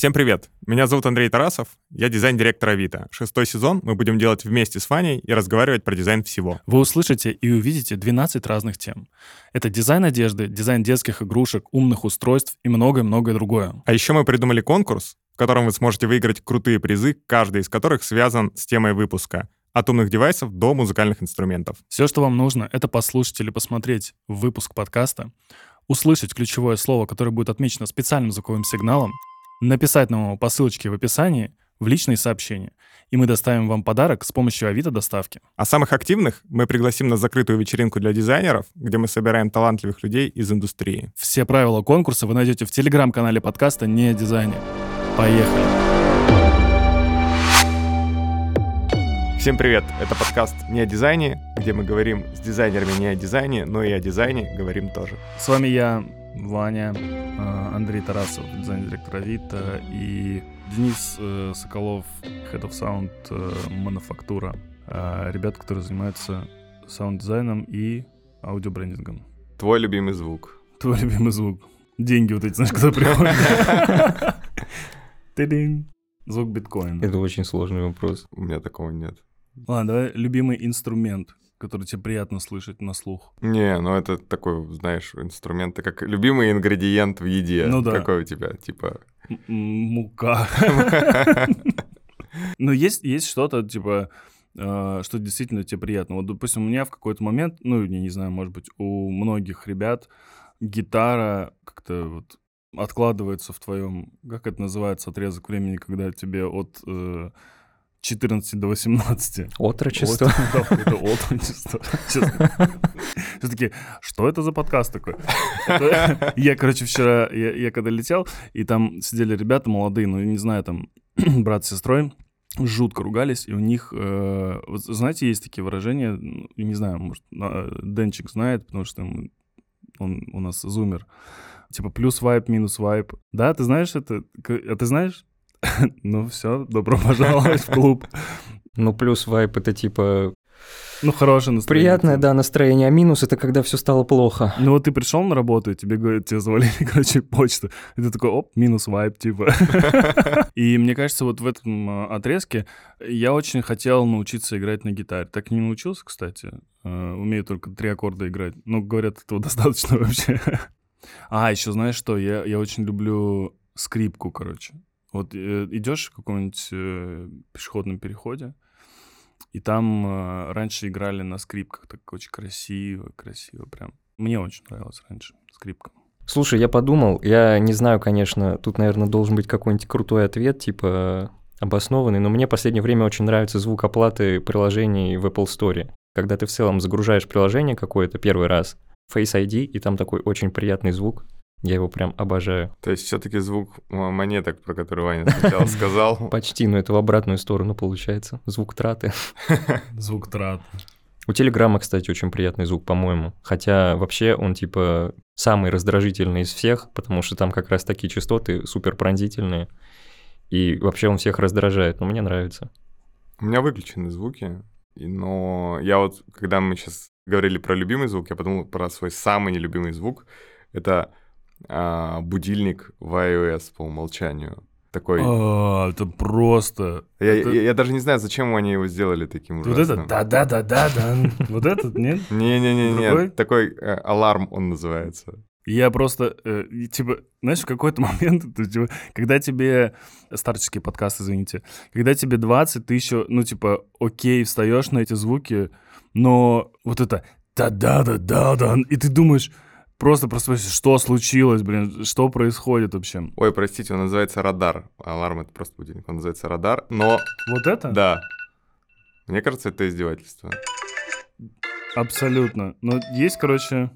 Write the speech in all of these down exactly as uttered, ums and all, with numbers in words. Всем привет! Меня зовут Андрей Тарасов, я дизайн-директор Авито. Шестой сезон мы будем делать вместе с Ваней и разговаривать про дизайн всего. Вы услышите и увидите двенадцать разных тем. Это дизайн одежды, дизайн детских игрушек, умных устройств и многое-многое другое. А еще мы придумали конкурс, в котором вы сможете выиграть крутые призы, каждый из которых связан с темой выпуска. От умных девайсов до музыкальных инструментов. Все, что вам нужно, это послушать или посмотреть выпуск подкаста, услышать ключевое слово, которое будет отмечено специальным звуковым сигналом, написать нам его по ссылочке в описании в личные сообщения, и мы доставим вам подарок с помощью Авито доставки. А самых активных мы пригласим на закрытую вечеринку для дизайнеров, где мы собираем талантливых людей из индустрии. Все правила конкурса вы найдете в телеграм-канале подкаста «Не о дизайне». Поехали! Всем привет! Это подкаст «Не о дизайне», где мы говорим с дизайнерами не о дизайне, но и о дизайне говорим тоже. С вами я, Ваня, Андрей Тарасов, дизайн-директор Авито, и Денис Соколов, Head of Sound Monofactory. Ребята, которые занимаются саунд-дизайном и аудиобрендингом. Твой любимый звук. Твой любимый звук. Деньги вот эти, знаешь, когда приходят. Звук биткоина. Это очень сложный вопрос. У меня такого нет. Ладно, давай любимый инструмент, который тебе приятно слышать на слух. Не, ну это такой, знаешь, инструмент, как любимый ингредиент в еде. Ну да. Какой у тебя, типа... Мука. Ну есть что-то, типа, что действительно тебе приятно. Вот, допустим, у меня в какой-то момент, ну, я не знаю, может быть, у многих ребят гитара как-то вот... откладывается в твоем, как это называется, отрезок времени, когда тебе от э, четырнадцати до восемнадцати. Отрочество. От, да, это отрочество. Все-таки, что это за подкаст такой? Это, я, короче, вчера, я, я когда летел, и там сидели ребята молодые, ну, не знаю, там, брат с сестрой, жутко ругались, и у них, э, вот, знаете, есть такие выражения, не знаю, может, Денчик знает, потому что он, он у нас зумер. Типа плюс вайп, минус вайп. Да, ты знаешь это? А ты знаешь? Ну все, добро пожаловать в клуб. Ну плюс вайп это типа... Ну хорошее настроение. Приятное, да, настроение. А минус это когда все стало плохо. Ну вот ты пришел на работу, и тебе говорят, тебе завалили, короче, почту. И ты такой, оп, минус вайп, типа. И мне кажется, вот в этом отрезке я очень хотел научиться играть на гитаре. Так не научился, кстати. Умею только три аккорда играть. Ну, говорят, этого достаточно вообще. А, еще знаешь что, я, я очень люблю скрипку, короче. Вот э, идешь в каком-нибудь э, пешеходном переходе, и там э, раньше играли на скрипках, так очень красиво, красиво прям. Мне очень нравилась раньше скрипка. Слушай, я подумал, я не знаю, конечно, тут, наверное, должен быть какой-нибудь крутой ответ, типа обоснованный, но мне в последнее время очень нравится звук оплаты приложений в Apple Store. Когда ты в целом загружаешь приложение какое-то первый раз, Face ай ди, и там такой очень приятный звук. Я его прям обожаю. То есть все-таки звук монеток, про который Ваня сначала сказал. Почти, но это в обратную сторону получается. Звук траты. Звук траты. У Телеграма, кстати, очень приятный звук, по-моему. Хотя вообще он типа самый раздражительный из всех, потому что там как раз такие частоты супер пронзительные. И вообще он всех раздражает, но мне нравится. У меня выключены звуки, но я вот, когда мы сейчас... говорили про любимый звук, я подумал про свой самый нелюбимый звук. Это а, будильник в iOS по умолчанию. Такой... А, это просто... Я, это... Я, я даже не знаю, зачем они его сделали таким ужасным. Вот это да-да-да-да-да. Вот этот, нет? Не-не-не-не, такой аларм он называется. Я просто, э, типа, знаешь, в какой-то момент, типа, когда тебе, старческие подкасты, извините, когда тебе двадцать, ты еще, ну, типа, окей, встаешь на эти звуки, но вот это «та-да-да-да-да», и ты думаешь, просто просыпаешься, что случилось, блин, что происходит вообще? Ой, простите, он называется «Радар». Аларм — это просто будильник, он называется «Радар», но... Вот это? Да. Мне кажется, это издевательство. Абсолютно. Но есть, короче...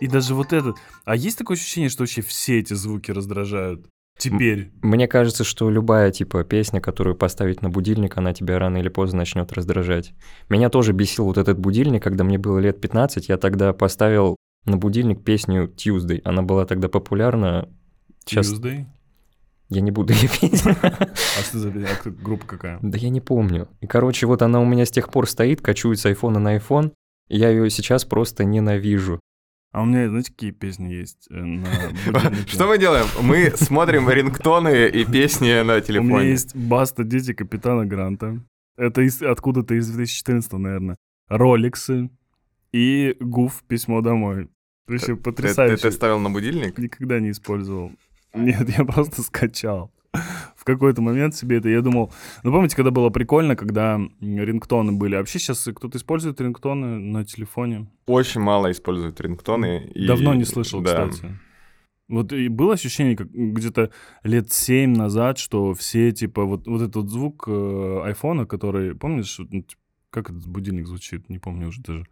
И даже вот этот. А есть такое ощущение, что вообще все эти звуки раздражают? Теперь. Мне кажется, что любая, типа, песня, которую поставить на будильник, она тебя рано или поздно начнет раздражать. Меня тоже бесил вот этот будильник, когда мне было лет пятнадцать, я тогда поставил на будильник песню «Tuesday». Она была тогда популярна. Сейчас... «Tuesday»? Я не буду ее петь. А что за группа какая? Да я не помню. И, короче, вот она у меня с тех пор стоит, качует с айфона на айфон, я ее сейчас просто ненавижу. А у меня, знаете, какие песни есть на будильнике? Что мы делаем? Мы смотрим рингтоны и песни на телефоне. У меня есть «Баста, дети Капитана Гранта». Это из, откуда-то из две тысячи четырнадцатого, наверное. «Роликсы» и «Гуф. Письмо домой». Вообще потрясающе. Ты, ты, ты ставил на будильник? Никогда не использовал. Нет, я просто скачал. В какой-то момент себе это, я думал... Ну, помните, когда было прикольно, когда рингтоны были? А вообще сейчас кто-то использует рингтоны на телефоне? Очень мало используют рингтоны. И... Давно не слышал, да. Кстати. Вот и было ощущение, как где-то лет семь назад, что все, типа, вот, вот этот вот звук э, айфона, который, помнишь, как этот будильник звучит, не помню уже даже.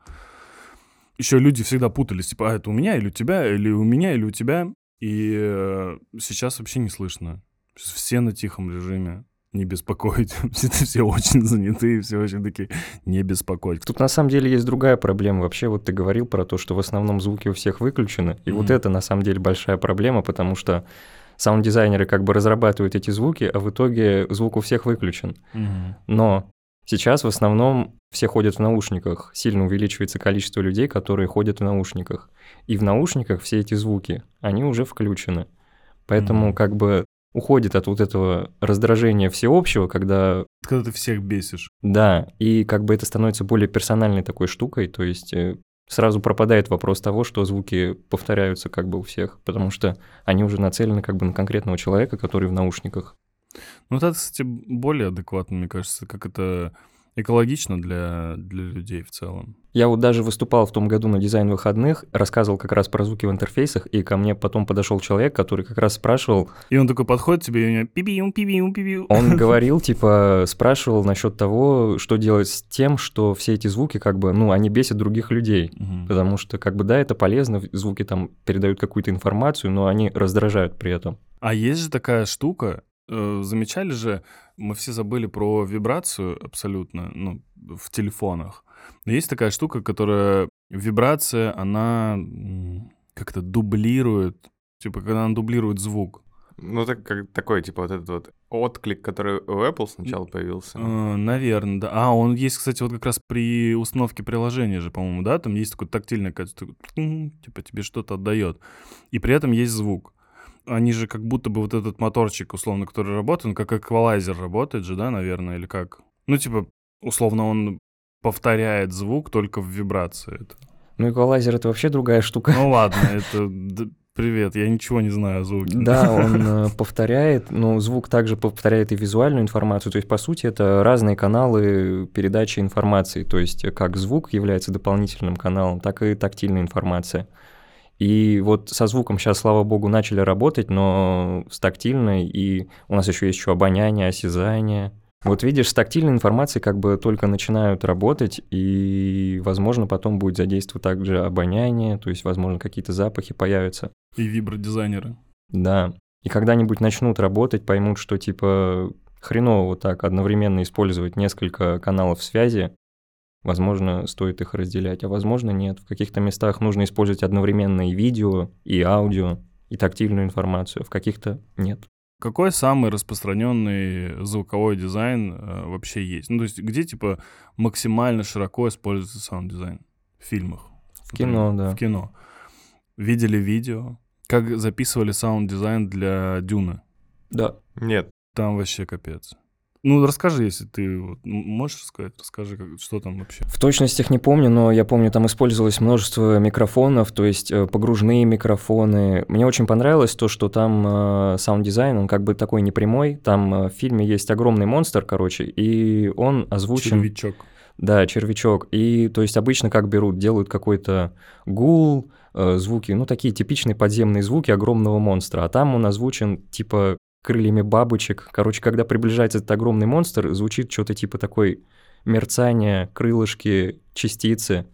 Еще люди всегда путались, типа, а это у меня или у тебя, или у меня, или у тебя. И э, сейчас вообще не слышно. Все на тихом режиме. Не беспокоить. Все очень заняты, все очень такие, не беспокоить. Тут на самом деле есть другая проблема. Вообще вот ты говорил про то, что в основном звуки у всех выключены. И mm-hmm. вот это на самом деле большая проблема, потому что саунд-дизайнеры как бы разрабатывают эти звуки, а в итоге звук у всех выключен. Mm-hmm. Но сейчас в основном все ходят в наушниках. Сильно увеличивается количество людей, которые ходят в наушниках. И в наушниках все эти звуки, они уже включены. Поэтому mm-hmm. как бы... уходит от вот этого раздражения всеобщего, когда... Когда ты всех бесишь. Да, и как бы это становится более персональной такой штукой, то есть сразу пропадает вопрос того, что звуки повторяются как бы у всех, потому что они уже нацелены как бы на конкретного человека, который в наушниках. Ну, это, кстати, более адекватно, мне кажется, как это экологично для, для людей в целом. Я вот даже выступал в том году на дизайн выходных, рассказывал как раз про звуки в интерфейсах, и ко мне потом подошел человек, который как раз спрашивал... И он такой подходит тебе, и у него пи-пи-ум, пи-пи-ум, пи-пи-ум. Он говорил, типа, спрашивал насчет того, что делать с тем, что все эти звуки, как бы, ну, они бесят других людей. Угу. Потому что, как бы, да, это полезно, звуки там передают какую-то информацию, но они раздражают при этом. А есть же такая штука, э, замечали же, мы все забыли про вибрацию абсолютно, ну, в телефонах. Но есть такая штука, которая вибрация, она как-то дублирует, типа, когда она дублирует звук. Ну, так, как, такой, типа, вот этот вот отклик, который у Apple сначала появился. Наверное, да. А, он есть, кстати, вот как раз при установке приложения же, по-моему, да? Там есть такое тактильное качество, типа, тебе что-то отдает. И при этом есть звук. Они же как будто бы вот этот моторчик, условно, который работает, он как эквалайзер работает же, да, наверное, или как? Ну, типа, условно, он... повторяет звук только в вибрации. Ну, эквалайзер — это вообще другая штука. Ну ладно, это... Привет, я ничего не знаю о звуке. Да, он повторяет, но звук также повторяет и визуальную информацию. То есть, по сути, это разные каналы передачи информации. То есть, как звук является дополнительным каналом, так и тактильная информация. И вот со звуком сейчас, слава богу, начали работать, но с тактильной, и у нас еще есть еще обоняние, осязание... Вот видишь, с тактильной информацией как бы только начинают работать, и, возможно, потом будет задействовать также обоняние, то есть, возможно, какие-то запахи появятся. И вибродизайнеры. Да. И когда-нибудь начнут работать, поймут, что, типа, хреново вот так одновременно использовать несколько каналов связи, возможно, стоит их разделять, а, возможно, нет. В каких-то местах нужно использовать одновременно и видео, и аудио, и тактильную информацию, в каких-то нет. Какой самый распространенный звуковой дизайн э, вообще есть? Ну, то есть, где, типа, максимально широко используется саунд-дизайн? В фильмах. В кино, да. В кино. Видели видео? Как записывали саунд-дизайн для «Дюны»? Да. Нет. Там вообще капец. Ну, расскажи, если ты вот, можешь рассказать, расскажи, как, что там вообще. В точностях не помню, но я помню, там использовалось множество микрофонов, то есть погружные микрофоны. Мне очень понравилось то, что там э, саунд-дизайн, он как бы такой непрямой. Там э, в фильме есть огромный монстр, короче, и он озвучен... Червячок. Да, червячок. И, то есть, обычно как берут, делают какой-то гул, э, звуки, ну, такие типичные подземные звуки огромного монстра. А там он озвучен, типа... крыльями бабочек. Короче, когда приближается этот огромный монстр, звучит что-то типа такой мерцание, крылышки, частицы.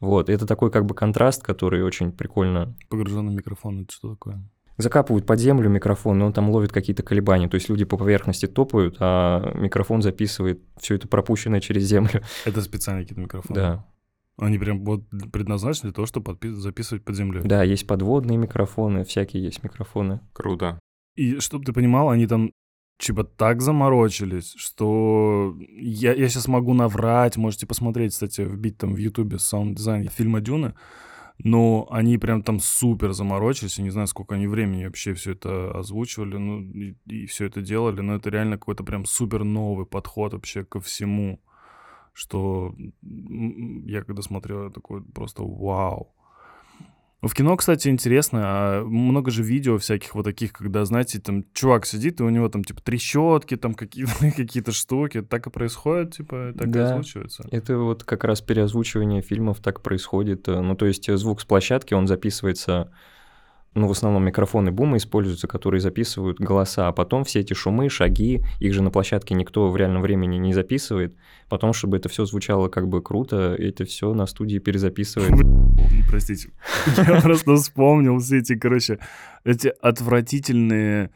Вот. Это такой как бы контраст, который очень прикольно. Погруженный микрофон — это что такое? Закапывают под землю микрофон, но он там ловит какие-то колебания. То есть люди по поверхности топают, а микрофон записывает все это пропущенное через землю. Это специальные какие-то микрофоны? Да. Они прям вот предназначены для того, чтобы подпис- записывать под землю? Да, есть подводные микрофоны, всякие есть микрофоны. Круто. И чтобы ты понимал, они там типа так заморочились, что я, я сейчас могу наврать, можете посмотреть, кстати, вбить там в Ютубе саунд-дизайн фильма «Дюна». Но они прям там супер заморочились. Я не знаю, сколько они времени вообще все это озвучивали, ну, и, и все это делали. Но это реально какой-то прям супер новый подход вообще ко всему. Что я когда смотрел, я такой просто вау. В кино, кстати, интересно, много же видео всяких вот таких, когда, знаете, там чувак сидит, и у него там, типа, трещотки, там какие-то, какие-то штуки, так и происходит, типа, так да. и озвучивается. Это вот как раз переозвучивание фильмов так происходит, ну, то есть звук с площадки, он записывается, ну, в основном микрофоны бума используются, которые записывают голоса, а потом все эти шумы, шаги, их же на площадке никто в реальном времени не записывает, потом, чтобы это все звучало как бы круто, это все на студии перезаписывает. Простите, я просто вспомнил все эти, короче, эти отвратительные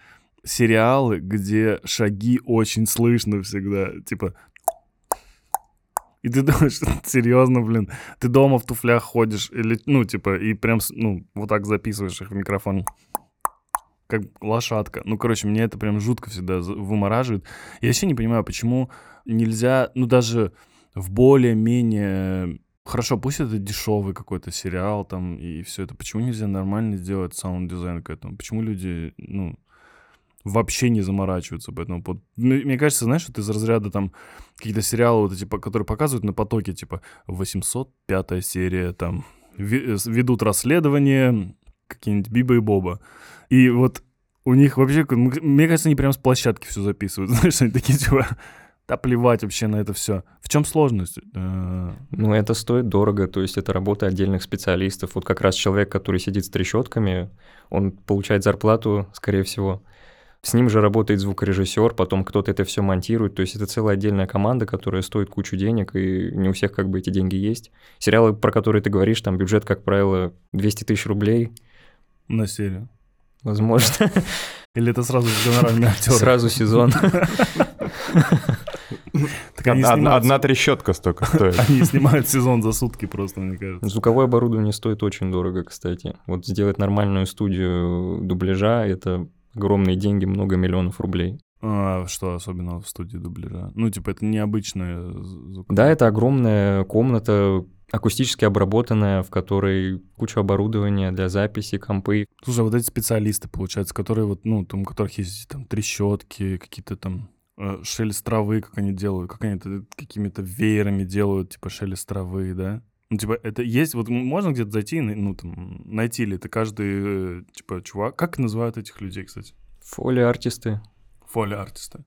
сериалы, где шаги очень слышно всегда, типа... И ты думаешь, серьезно, блин, ты дома в туфлях ходишь, или, ну, типа, и прям, ну, вот так записываешь их в микрофон, как лошадка. Ну, короче, меня это прям жутко всегда вымораживает. Я вообще не понимаю, почему нельзя, ну, даже в более-менее... Хорошо, пусть это дешевый какой-то сериал там и все это. Почему нельзя нормально сделать саунд-дизайн к этому? Почему люди, ну, вообще не заморачиваются по этому поводу? Мне кажется, знаешь, вот из разряда там какие-то сериалы, вот эти, которые показывают на потоке, типа восемьсот пятая серия, там, ведут расследование, какие-нибудь Биба и Боба. И вот у них вообще, мне кажется, они прям с площадки все записывают. Знаешь, они такие, типа... Да плевать вообще на это все. В чем сложность? Ну, это стоит дорого, то есть это работа отдельных специалистов. Вот как раз человек, который сидит с трещотками, он получает зарплату, скорее всего. С ним же работает звукорежиссер, потом кто-то это все монтирует. То есть это целая отдельная команда, которая стоит кучу денег, и не у всех как бы эти деньги есть. Сериалы, про которые ты говоришь, там бюджет, как правило, двести тысяч рублей. На серию. Возможно. Или это сразу генеральный актер? Сразу сезон. Одна, одна трещотка столько стоит. Они снимают сезон за сутки просто, мне кажется. Звуковое оборудование стоит очень дорого, кстати. Вот сделать нормальную студию дубляжа — это огромные деньги, много миллионов рублей. А что особенно в студии дубляжа? Ну, типа, это необычное звуковое... Да, это огромная комната, акустически обработанная, в которой куча оборудования для записи, компы. Слушай, а вот эти специалисты, получается, которые вот, ну, там, у которых есть там трещотки, какие-то там... шелест травы, как они делают, как они это какими-то веерами делают, типа шелест травы, да? Ну, типа, это есть, вот можно где-то зайти, ну, там, найти ли это каждый, типа, чувак. Как называют этих людей, кстати? Фолиартисты. Фолиартисты.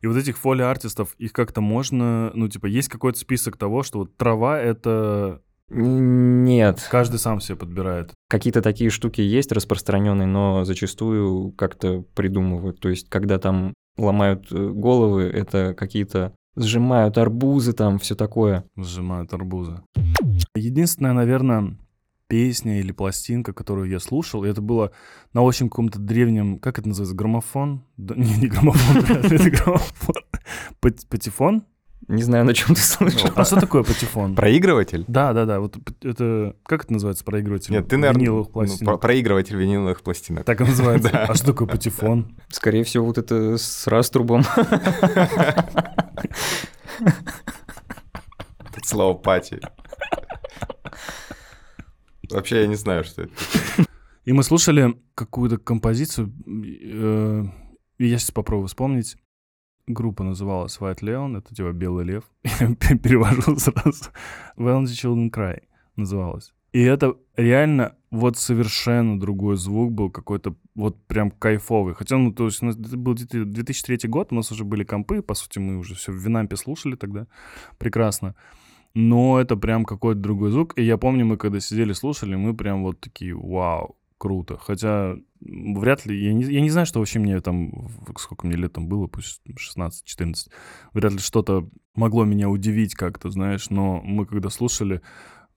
И вот этих фолиартистов, их как-то можно, ну, типа, есть какой-то список того, что вот трава — это... Нет. Каждый сам себе подбирает. Какие-то такие штуки есть распространенные, но зачастую как-то придумывают. То есть, когда там ломают головы, это какие-то сжимают арбузы, там все такое. Сжимают арбузы. Единственная, наверное, песня или пластинка, которую я слушал, это было на очень каком-то древнем, как это называется, граммофон? Да, не, не граммофон, это граммофон. Патефон? Не знаю, на чем ты слышал. А что такое патефон? Проигрыватель? Да, да, да. Вот это как это называется, проигрыватель? Нет, ты, наверное, виниловых пластинок. Ну, проигрыватель виниловых пластинок. Так и называется. А что такое патефон? Скорее всего, вот это с раструбом. Тут слово пати. Вообще я не знаю, что это. И мы слушали какую-то композицию. Я сейчас попробую вспомнить. Группа называлась White Lion, это типа «Белый лев». Я перевожу сразу. «When the Children Cry» называлась. И это реально вот совершенно другой звук был, какой-то вот прям кайфовый. Хотя, ну, то есть у нас был две тысячи третий год, у нас уже были компы, по сути, мы уже все в Винампе слушали тогда прекрасно. Но это прям какой-то другой звук. И я помню, мы когда сидели слушали, мы прям вот такие «Вау». Круто. Хотя вряд ли... Я не, я не знаю, что вообще мне там... Сколько мне лет там было, пусть шестнадцать-четырнадцать. Вряд ли что-то могло меня удивить как-то, знаешь. Но мы когда слушали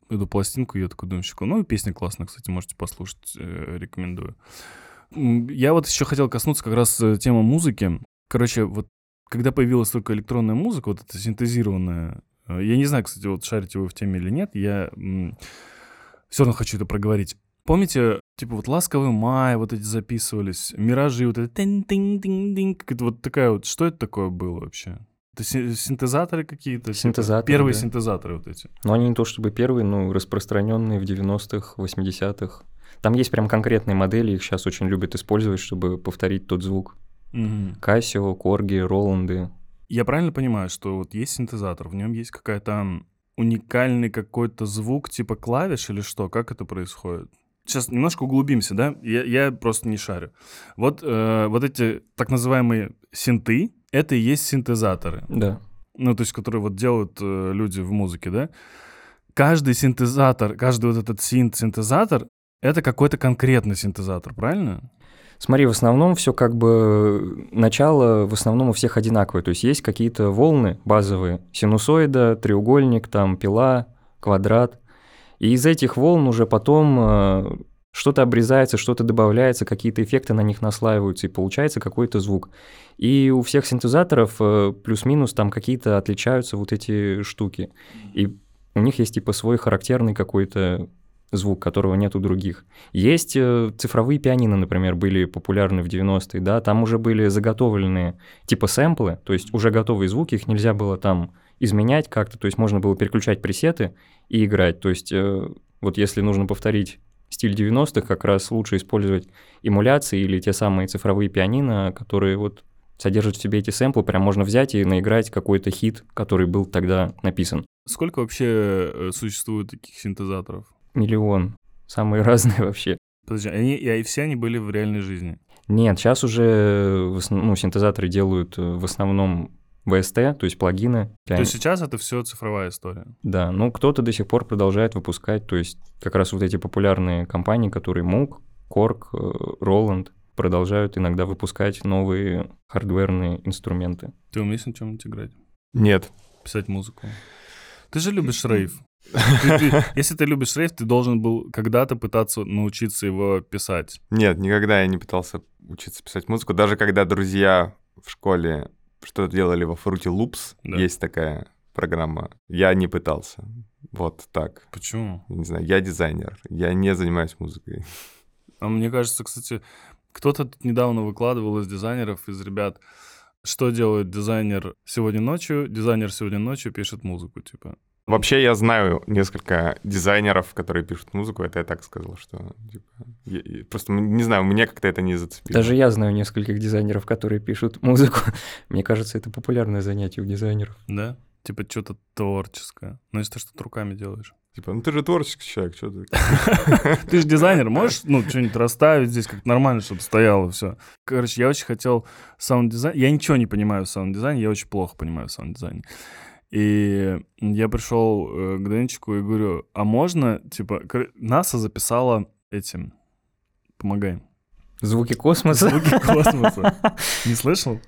эту пластинку, я такой думаю, ну и песня классная, кстати, можете послушать, э, рекомендую. Я вот еще хотел коснуться как раз темы музыки. Короче, вот когда появилась только электронная музыка, вот эта синтезированная... Я не знаю, кстати, вот шарите вы в теме или нет, я м- все равно хочу это проговорить. Помните, типа вот «Ласковый май», вот эти записывались, «Миражи», вот это тин-тин-тин-тин, вот такая вот, что это такое было вообще? Это синтезаторы какие-то? Синтезаторы, Первые да. синтезаторы вот эти. Ну, они не то чтобы первые, но распространенные в девяностых, восьмидесятых. Там есть прям конкретные модели, их сейчас очень любят использовать, чтобы повторить тот звук. Угу. Кассио, Корги, Роланды. Я правильно понимаю, что вот есть синтезатор, в нем есть какая-то уникальный какой-то звук типа клавиш или что? Как это происходит? Сейчас немножко углубимся, да? Я, я просто не шарю. Вот, э, вот эти так называемые синты, это и есть синтезаторы. Да. Ну, то есть, которые вот делают э, люди в музыке, да? Каждый синтезатор, каждый вот этот синт-синтезатор, это какой-то конкретный синтезатор, правильно? Смотри, в основном все как бы... Начало в основном у всех одинаковое. То есть, есть какие-то волны базовые. Синусоида, треугольник, там, пила, квадрат. И из этих волн уже потом э, что-то обрезается, что-то добавляется, какие-то эффекты на них наслаиваются, и получается какой-то звук. И у всех синтезаторов э, плюс-минус там какие-то отличаются вот эти штуки. И у них есть типа свой характерный какой-то звук, которого нет у других. Есть э, цифровые пианино, например, были популярны в девяностые, да, там уже были заготовленные типа сэмплы, то есть уже готовые звуки, их нельзя было там... изменять как-то, то есть можно было переключать пресеты и играть, то есть э, вот если нужно повторить стиль девяностых, как раз лучше использовать эмуляции или те самые цифровые пианино, которые вот содержат в себе эти сэмплы, прям можно взять и наиграть какой-то хит, который был тогда написан. Сколько вообще существует таких синтезаторов? Миллион, самые разные вообще. Подожди, они, и все они были в реальной жизни? Нет, сейчас уже в основ... ну, синтезаторы делают в основном ви эс ти, то есть плагины. То есть сейчас это все цифровая история? Да, ну кто-то до сих пор продолжает выпускать, то есть как раз вот эти популярные компании, которые Moog, Korg, Roland, продолжают иногда выпускать новые хардверные инструменты. Ты умеешь на чем-нибудь играть? Нет. Писать музыку? Ты же любишь рейв. Ты, ты, если ты любишь рейв, ты должен был когда-то пытаться научиться его писать. Нет, никогда я не пытался учиться писать музыку, даже когда друзья в школе что-то делали во Fruity Loops, да. Есть такая программа. Я не пытался. Вот так. Почему? Не знаю, я дизайнер, я не занимаюсь музыкой. А мне кажется, кстати, кто-то тут недавно выкладывал из дизайнеров, из ребят, что делает дизайнер сегодня ночью, дизайнер сегодня ночью пишет музыку, типа. Вообще я знаю несколько дизайнеров, которые пишут музыку, это я так сказал, что типа, я, я, просто не знаю, мне как-то это не зацепило. Даже я знаю нескольких дизайнеров, которые пишут музыку. Мне кажется, это популярное занятие у дизайнеров. Да? Типа что-то творческое. Ну, если ты что-то руками делаешь. Типа, ну ты же творческий человек, что ты? Ты же дизайнер, можешь, ну, что-нибудь расставить здесь как нормально, чтобы стояло все. Короче, я очень хотел саунд-дизайн. Я ничего не понимаю в саунд-дизайне, я очень плохо понимаю в саунд-дизайне. И я пришел к Денчику и говорю, а можно, типа, НАСА записала этим, помогай. Звуки космоса? Звуки космоса. Не слышал?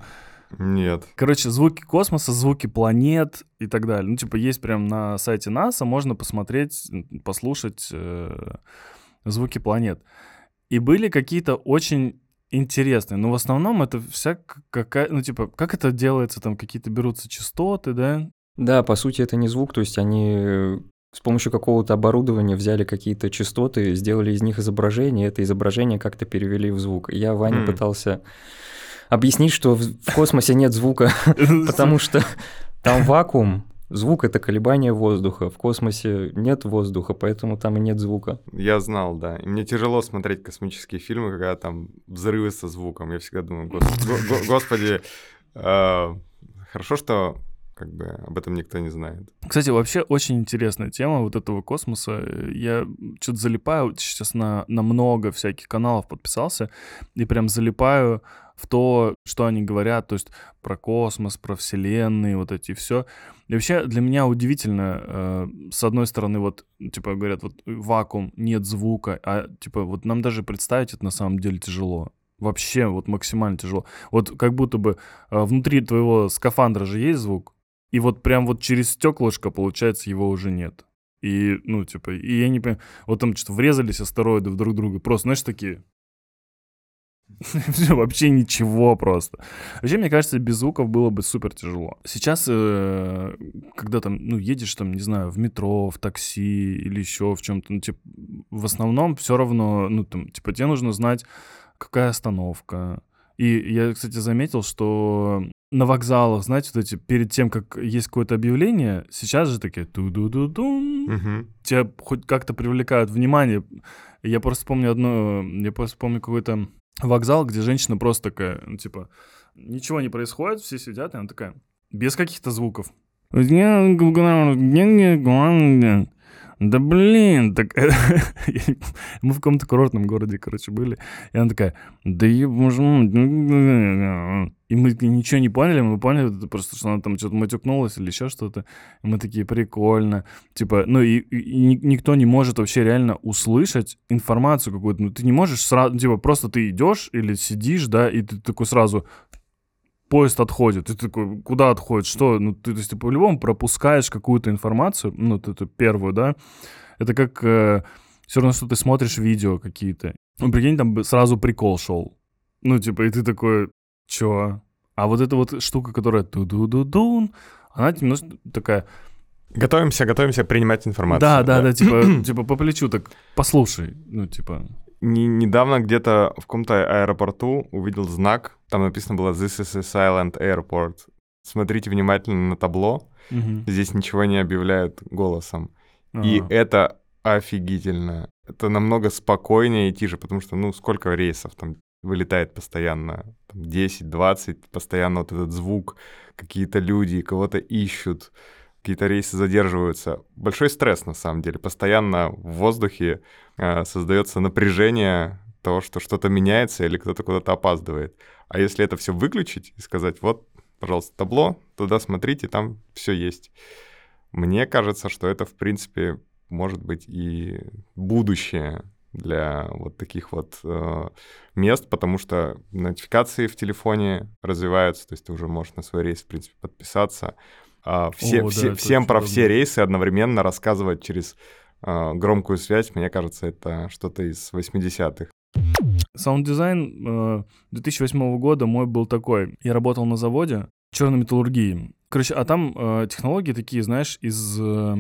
Нет. Короче, звуки космоса, звуки планет и так далее. Ну, типа, есть прям на сайте НАСА, можно посмотреть, послушать э, звуки планет. И были какие-то очень... интересные, но в основном это вся какая... Ну, типа, как это делается, там какие-то берутся частоты, да? Да, по сути, это не звук, то есть они с помощью какого-то оборудования взяли какие-то частоты, сделали из них изображение, это изображение как-то перевели в звук. Я, Ваня, mm. пытался объяснить, что в космосе нет звука, потому что там вакуум. Звук — это колебание воздуха. В космосе нет воздуха, поэтому там и нет звука. Я знал, да. И мне тяжело смотреть космические фильмы, когда там взрывы со звуком. Я всегда думаю, господи, хорошо, что как бы об этом никто не знает. Кстати, вообще очень интересная тема вот этого космоса. Я что-то залипаю, сейчас на, на много всяких каналов подписался, и прям залипаю в то, что они говорят, то есть про космос, про вселенные, вот эти все. И вообще для меня удивительно, э, с одной стороны, вот, типа, говорят, вот вакуум, нет звука, а, типа, вот нам даже представить это на самом деле тяжело. Вообще, вот максимально тяжело. Вот как будто бы э, внутри твоего скафандра же есть звук, и вот прям вот через стеклышко, получается, его уже нет. И, ну, типа, и я не понимаю, вот там что-то врезались астероиды в друг друга, просто, знаешь, такие... Все, вообще ничего просто. Вообще, мне кажется, без звуков было бы супер тяжело. Сейчас, э, когда там, ну, едешь там, не знаю, в метро, в такси или еще в чем-то, ну, типа, в основном все равно, ну, там, типа, тебе нужно знать, какая остановка. И я, кстати, заметил, что на вокзалах, знаете, вот эти, перед тем, как есть какое-то объявление, сейчас же такие ту-ду-ду-дум, угу. тебя хоть как-то привлекают внимание. Я просто помню одну, я просто помню какой-то вокзал, где женщина просто такая, ну, типа, ничего не происходит, все сидят, и она такая, без каких-то звуков. Да блин, так... мы в каком-то курортном городе, короче, были, и она такая, да еб... И мы ничего не поняли, мы поняли просто, что она там что-то матюкнулась или еще что-то, и мы такие, прикольно, типа, ну и, и никто не может вообще реально услышать информацию какую-то, ну ты не можешь сразу, типа, просто ты идешь или сидишь, да, и ты такой сразу... Поезд отходит. Ты такой, куда отходит? Что? Ну, ты, то есть, ты по-любому пропускаешь какую-то информацию, ну, вот эту первую, да. Это как э, все равно, что ты смотришь видео какие-то. Ну, прикинь, там сразу прикол шел. Ну, типа, и ты такой, чё? А вот эта вот штука, которая ту-ду-ду-дун, она немножко такая... Готовимся, готовимся принимать информацию. Да, да, да, да типа, типа по плечу так, послушай, ну, типа... Недавно где-то в каком-то аэропорту увидел знак, там написано было «This is a silent airport». Смотрите внимательно на табло, mm-hmm. здесь ничего не объявляют голосом. Uh-huh. И это офигительно. Это намного спокойнее и тише, потому что, ну, сколько рейсов там вылетает постоянно? Там десять-двадцать, постоянно вот этот звук, какие-то люди кого-то ищут, какие-то рейсы задерживаются. Большой стресс, на самом деле. Постоянно в воздухе э, создается напряжение того, что что-то меняется или кто-то куда-то опаздывает. А если это все выключить и сказать, вот, пожалуйста, табло, туда смотрите, там все есть. Мне кажется, что это, в принципе, может быть и будущее для вот таких вот э, мест, потому что нотификации в телефоне развиваются, то есть ты уже можешь на свой рейс, в принципе, подписаться. А все, О, все, да, всем про удобно. Все рейсы одновременно рассказывать через э, громкую связь, мне кажется, это что-то из восьмидесятых. Саунд-дизайн э, две тысячи восьмого года мой был такой. Я работал на заводе черной металлургии. Короче, а там э, технологии такие, знаешь, из... Э,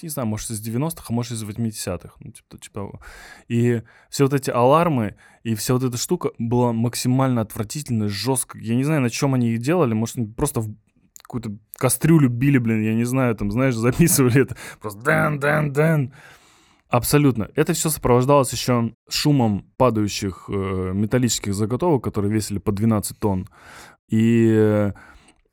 не знаю, может, из девяностых, а может, из восьмидесятых. Ну, типа, типа того. И все вот эти алармы, и вся вот эта штука была максимально отвратительно, жестко. Я не знаю, на чем они их делали. Может, они просто... В... какую-то кастрюлю били, блин, я не знаю, там, знаешь, записывали это. Просто дэн-дэн-дэн. Абсолютно. Это все сопровождалось еще шумом падающих э, металлических заготовок, которые весили по двенадцать тонн, и э,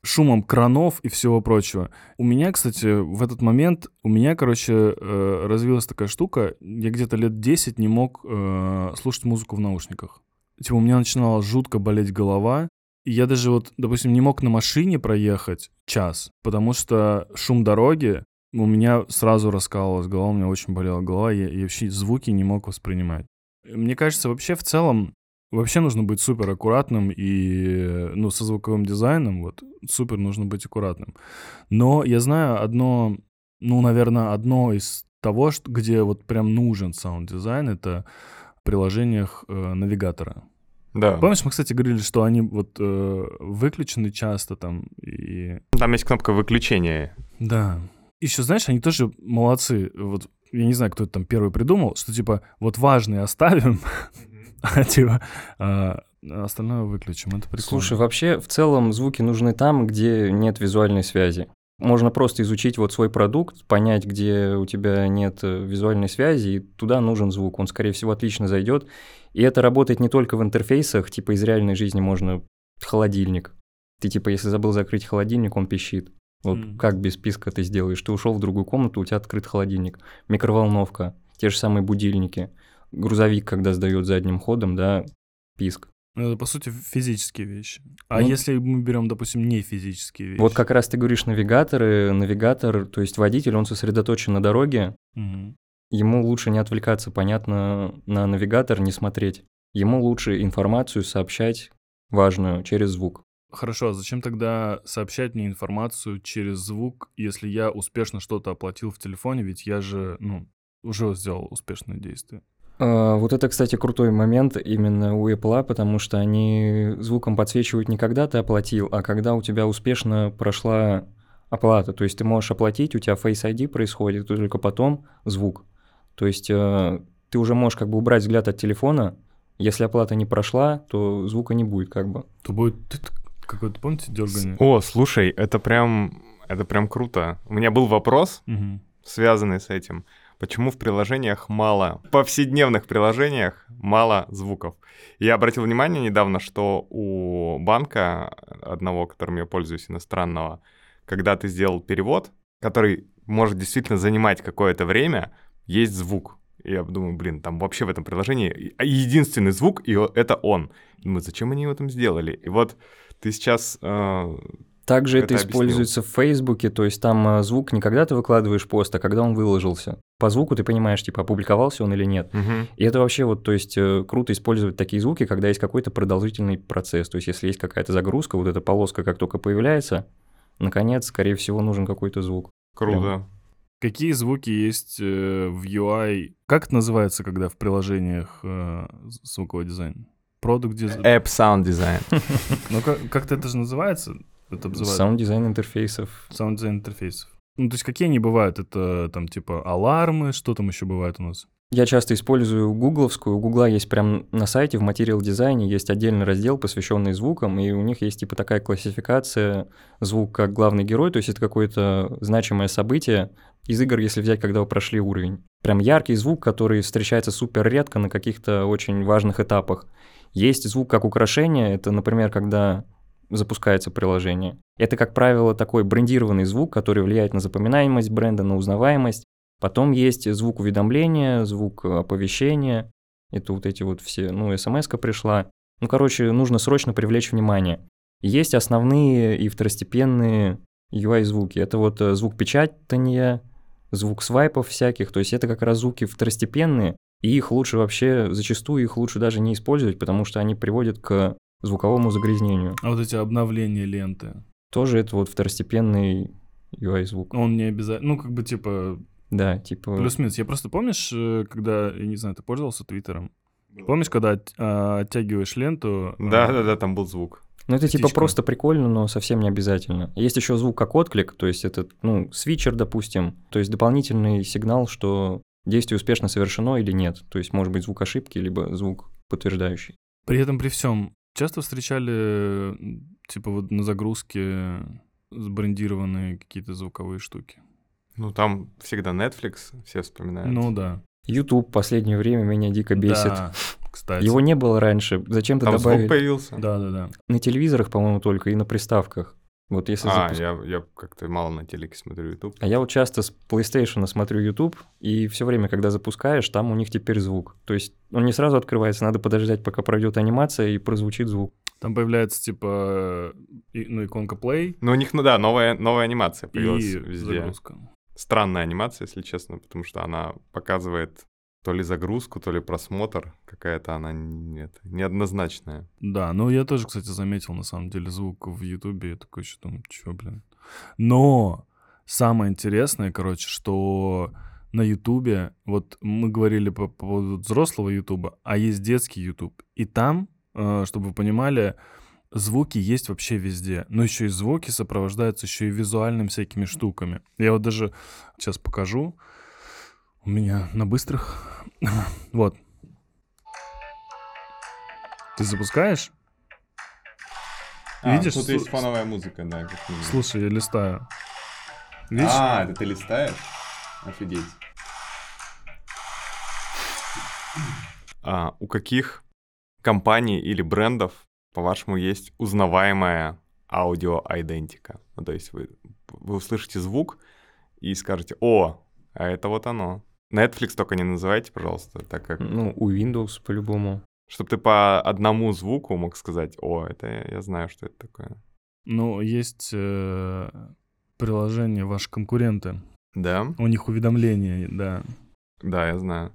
шумом кранов и всего прочего. У меня, кстати, в этот момент, у меня, короче, э, развилась такая штука, я где-то лет десять не мог э, слушать музыку в наушниках. Типа у меня начинала жутко болеть голова. Я даже вот, допустим, не мог на машине проехать час, потому что шум дороги у меня сразу раскалывалась голова, у меня очень болела голова, я, я вообще звуки не мог воспринимать. Мне кажется, вообще в целом, вообще нужно быть супер аккуратным и, ну, со звуковым дизайном, вот, супер нужно быть аккуратным. Но я знаю одно, ну, наверное, одно из того, что, где вот прям нужен саунд-дизайн, это в приложениях э, навигатора. Да. Помнишь, мы, кстати, говорили, что они вот э, выключены часто там и... Там есть кнопка выключения. Да. Еще, знаешь, они тоже молодцы. Вот я не знаю, кто это там первый придумал, что типа вот важные оставим, а типа остальное выключим. Это прикольно. Слушай, вообще в целом звуки нужны там, где нет визуальной связи. Можно просто изучить вот свой продукт, понять, где у тебя нет визуальной связи, и туда нужен звук. Он, скорее всего, отлично зайдет. И это работает не только в интерфейсах, типа из реальной жизни можно холодильник. Ты типа, если забыл закрыть холодильник, он пищит. Вот mm. как без писка ты сделаешь? Ты ушел в другую комнату, у тебя открыт холодильник. Микроволновка, те же самые будильники. Грузовик, когда сдаёт задним ходом, да, писк. Это, по сути, физические вещи. А ну, если мы берем, допустим, не физические вещи? Вот как раз ты говоришь навигаторы, навигатор, то есть водитель, он сосредоточен на дороге, угу. Ему лучше не отвлекаться, понятно, на навигатор, не смотреть. Ему лучше информацию сообщать важную через звук. Хорошо, а зачем тогда сообщать мне информацию через звук, если я успешно что-то оплатил в телефоне, ведь я же, ну, уже сделал успешное действие? Вот это, кстати, крутой момент именно у Apple, потому что они звуком подсвечивают не когда ты оплатил, а когда у тебя успешно прошла оплата. То есть ты можешь оплатить, у тебя Face ай ди происходит, только потом звук. То есть ты уже можешь как бы убрать взгляд от телефона, если оплата не прошла, то звука не будет как бы. То будет... какое-то, помните, дёргание? О, слушай, это прям, это прям круто. У меня был вопрос, угу. связанный с этим. Почему в приложениях мало, в повседневных приложениях мало звуков? Я обратил внимание недавно, что у банка одного, которым я пользуюсь, иностранного, когда ты сделал перевод, который может действительно занимать какое-то время, есть звук. И я думаю, блин, там вообще в этом приложении единственный звук, и это он. Думаю, зачем они его там сделали? И вот ты сейчас... Э- Также это, это используется объяснил. В Фейсбуке, то есть там звук не когда ты выкладываешь пост, а когда он выложился. По звуку ты понимаешь, типа, опубликовался он или нет. Угу. И это вообще вот, то есть круто использовать такие звуки, когда есть какой-то продолжительный процесс. То есть если есть какая-то загрузка, вот эта полоска как только появляется, наконец, скорее всего, нужен какой-то звук. Круто. Прям. Какие звуки есть в ю ай? Как это называется, когда в приложениях звуковой дизайн? Product design? App Sound Design. Ну как-то это же называется... Саунд-дизайн интерфейсов. Саунд-дизайн интерфейсов. Ну, то есть какие они бывают? Это там типа алармы, что там еще бывает у нас? Я часто использую гугловскую. У Гугла есть прям на сайте в Material Design есть отдельный раздел, посвященный звукам, и у них есть типа такая классификация звук как главный герой, то есть это какое-то значимое событие из игр, если взять, когда вы прошли уровень. Прям яркий звук, который встречается супер редко на каких-то очень важных этапах. Есть звук как украшение, это, например, когда... запускается приложение. Это, как правило, такой брендированный звук, который влияет на запоминаемость бренда, на узнаваемость. Потом есть звук уведомления, звук оповещения. Это вот эти вот все, ну, смс-ка пришла. Ну, короче, нужно срочно привлечь внимание. Есть основные и второстепенные ю ай-звуки. Это вот звук печатания, звук свайпов всяких. То есть это как раз звуки второстепенные, и их лучше вообще, зачастую их лучше даже не использовать, потому что они приводят к звуковому загрязнению. А вот эти обновления ленты? Тоже это вот второстепенный ю ай-звук. Он не обязательно, ну как бы типа... Да, типа... Плюс-минус. Я просто, помнишь, когда, я не знаю, ты пользовался Твиттером? Помнишь, когда от, а, оттягиваешь ленту? Да-да-да, там был звук. Ну это птичка. Типа просто прикольно, но совсем не обязательно. Есть еще звук как отклик, то есть это, ну, свитчер, допустим, то есть дополнительный сигнал, что действие успешно совершено или нет. То есть может быть звук ошибки, либо звук подтверждающий. При этом, при всем часто встречали, типа, вот на загрузке сбрендированные какие-то звуковые штуки? Ну, там всегда Netflix, все вспоминают. Ну, да. YouTube в последнее время меня дико бесит. Да, кстати. Его не было раньше. Зачем-то там добавили. Там звук появился. Да-да-да. На телевизорах, по-моему, только и на приставках. Вот если а, запуск... я, я как-то мало на телеке смотрю YouTube. А я вот часто с PlayStation смотрю YouTube, и все время, когда запускаешь, там у них теперь звук. То есть он не сразу открывается, надо подождать, пока пройдет анимация и прозвучит звук. Там появляется, типа, и, ну, иконка Play. Ну, у них, ну да, новая, новая анимация появилась и везде. Загрузка. Странная анимация, если честно, потому что она показывает то ли загрузку, то ли просмотр. Какая-то она нет, неоднозначная. Да, ну я тоже, кстати, заметил, на самом деле, звук в Ютубе. Я такой еще думаю, чё, блин. Но самое интересное, короче, что на Ютубе... Вот мы говорили по поводу взрослого Ютуба, а есть детский Ютуб. И там, чтобы вы понимали, звуки есть вообще везде. Но еще и звуки сопровождаются еще и визуальными всякими штуками. Я вот даже сейчас покажу... У меня на быстрых. Вот. Ты запускаешь? А, видишь? Тут Слу... есть фоновая музыка, да. Как-нибудь. Слушай, я листаю. Видишь? А, это ты листаешь? Офигеть. А, у каких компаний или брендов, по-вашему, есть узнаваемая аудио-айдентика? Ну, то есть вы, вы услышите звук и скажете: «О, а это вот оно». Netflix только не называйте, пожалуйста, так как... Ну, у Windows по-любому. Чтобы ты по одному звуку мог сказать: «О, это я, я знаю, что это такое». Ну, есть э, приложение «Ваши конкуренты». Да? У них уведомления, да. Да, я знаю.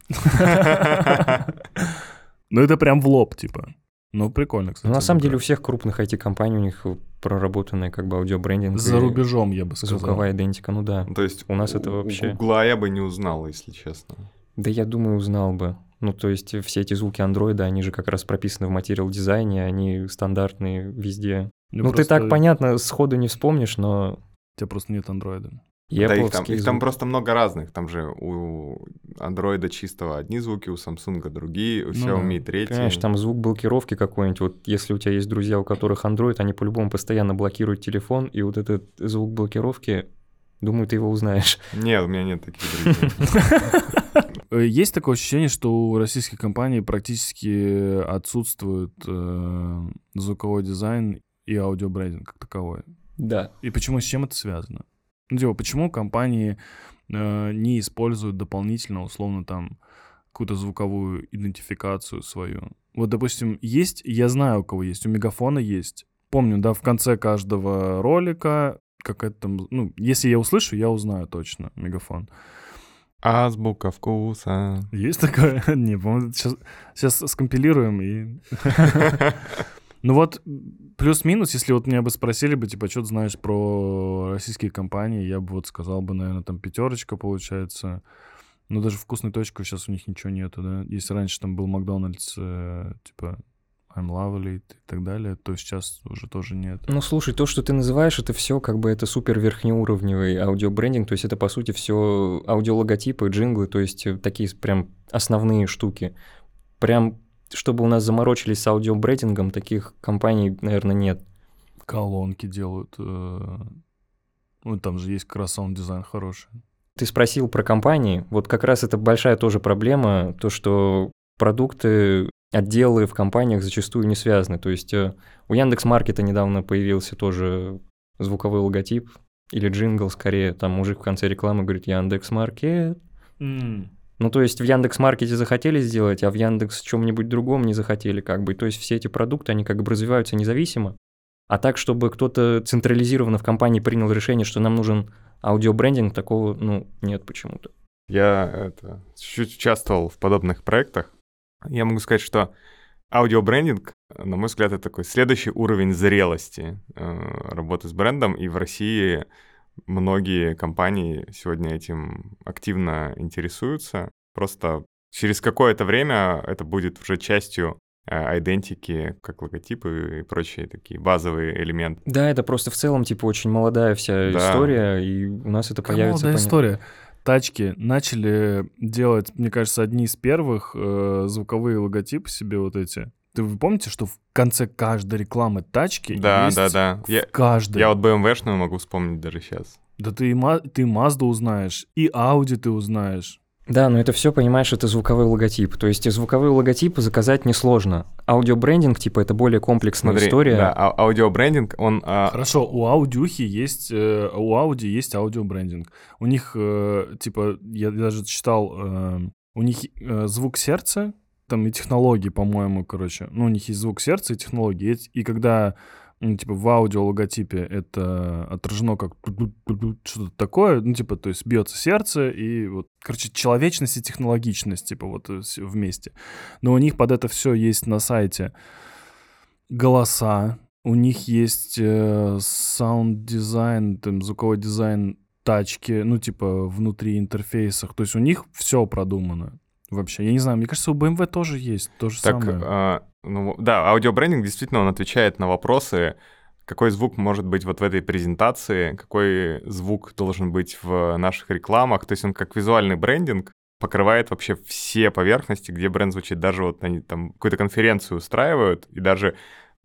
Ну, это прям в лоб, типа. Ну, прикольно, кстати. На самом деле у всех крупных ай ти-компаний у них проработанная как бы аудиобрендинг. За рубежом, я бы сказал. Звуковая идентика, ну да. То есть у нас у, это вообще... Гугла я бы не узнал, если честно. Да я думаю, узнал бы. Ну, то есть все эти звуки андроида, они же как раз прописаны в материал-дизайне, они стандартные везде. Ну, ну просто... ты так, понятно, сходу не вспомнишь, но... У тебя просто нет андроида. Да, их там, их там просто много разных. Там же у Android чистого одни звуки, у Samsung другие, у ну, Xiaomi третьи. Конечно, там звук блокировки какой-нибудь. Вот если у тебя есть друзья, у которых Android, они по-любому постоянно блокируют телефон, и вот этот звук блокировки, думаю, ты его узнаешь. Нет, у меня нет таких друзей. Есть такое ощущение, что у российских компаний практически отсутствует звуковой дизайн и аудиобрендинг как таковой. Да. И почему, с чем это связано? Ну, почему компании э, не используют дополнительно, условно, там, какую-то звуковую идентификацию свою? Вот, допустим, есть, я знаю, у кого есть, у Мегафона есть. Помню, да, в конце каждого ролика какая-то там... Ну, если я услышу, я узнаю точно Мегафон. Азбука вкуса. Есть такое? Не, по-моему, сейчас, сейчас скомпилируем и... Ну вот, плюс-минус, если вот меня бы спросили бы, типа, что ты знаешь про российские компании, я бы вот сказал бы, наверное, там пятерочка получается. Но даже вкусной точки сейчас у них ничего нету, да. Если раньше там был Макдональдс, э, типа, I'm lovely и так далее, то сейчас уже тоже нет. Ну, слушай, то, что ты называешь, это все как бы это супер верхнеуровневый аудиобрендинг, то есть это, по сути, все аудиологотипы, джинглы, то есть такие прям основные штуки. Прям... Чтобы у нас заморочились с аудиобрендингом, таких компаний, наверное, нет. Колонки делают. Ну, там же есть как раз саунд-дизайн хороший. Ты спросил про компании. Вот как раз это большая тоже проблема, то, что продукты, отделы в компаниях зачастую не связаны. То есть у Яндекс.Маркета недавно появился тоже звуковой логотип или джингл скорее. Там мужик в конце рекламы говорит «Яндекс.Маркет». Mm. Ну, то есть в Яндекс.Маркете захотели сделать, а в Яндекс чем-нибудь другом не захотели, как бы. То есть все эти продукты, они как бы развиваются независимо. А так, чтобы кто-то централизированно в компании принял решение, что нам нужен аудиобрендинг, такого, ну, нет почему-то. Я это, чуть участвовал в подобных проектах. Я могу сказать, что аудиобрендинг, на мой взгляд, это такой следующий уровень зрелости э, работы с брендом, и в России... Многие компании сегодня этим активно интересуются. Просто через какое-то время это будет уже частью айдентики, как логотипы и прочие такие базовые элементы. Да, это просто в целом типа очень молодая вся да. история, и у нас это Какая появится. Молодая понятно. История. Тачки начали делать, мне кажется, одни из первых э, звуковые логотипы себе вот эти. Ты вы помните, что в конце каждой рекламы тачки да, есть да, да. в я, каждой? Я вот бэ эм вэ-шную могу вспомнить даже сейчас. Да ты и, ты и Mazda узнаешь, и Audi ты узнаешь. Да, но это все, понимаешь, это звуковой логотип. То есть звуковые логотипы заказать несложно. Аудиобрендинг, типа, это более комплексная Смотри, история. Да, а- аудиобрендинг, он... А... Хорошо, у Аудюхи есть... Э, у Audi есть аудиобрендинг. У них, э, типа, я даже читал, э, у них э, звук сердца, там и технологии, по-моему, короче. Ну, у них есть звук сердца и технологии. И когда, ну, типа, в аудио логотипе это отражено как что-то такое, ну, типа, то есть бьется сердце и вот, короче, человечность и технологичность, типа, вот вместе. Но у них под это все есть на сайте голоса, у них есть саунд-дизайн, там, звуковой дизайн тачки, ну, типа, внутри интерфейсах. То есть у них все продумано. Вообще, я не знаю, мне кажется, у бэ эм вэ тоже есть то же так, самое. А, ну, да, аудиобрендинг действительно он отвечает на вопросы, какой звук может быть вот в этой презентации, какой звук должен быть в наших рекламах. То есть он как визуальный брендинг покрывает вообще все поверхности, где бренд звучит. Даже вот они там какую-то конференцию устраивают, и даже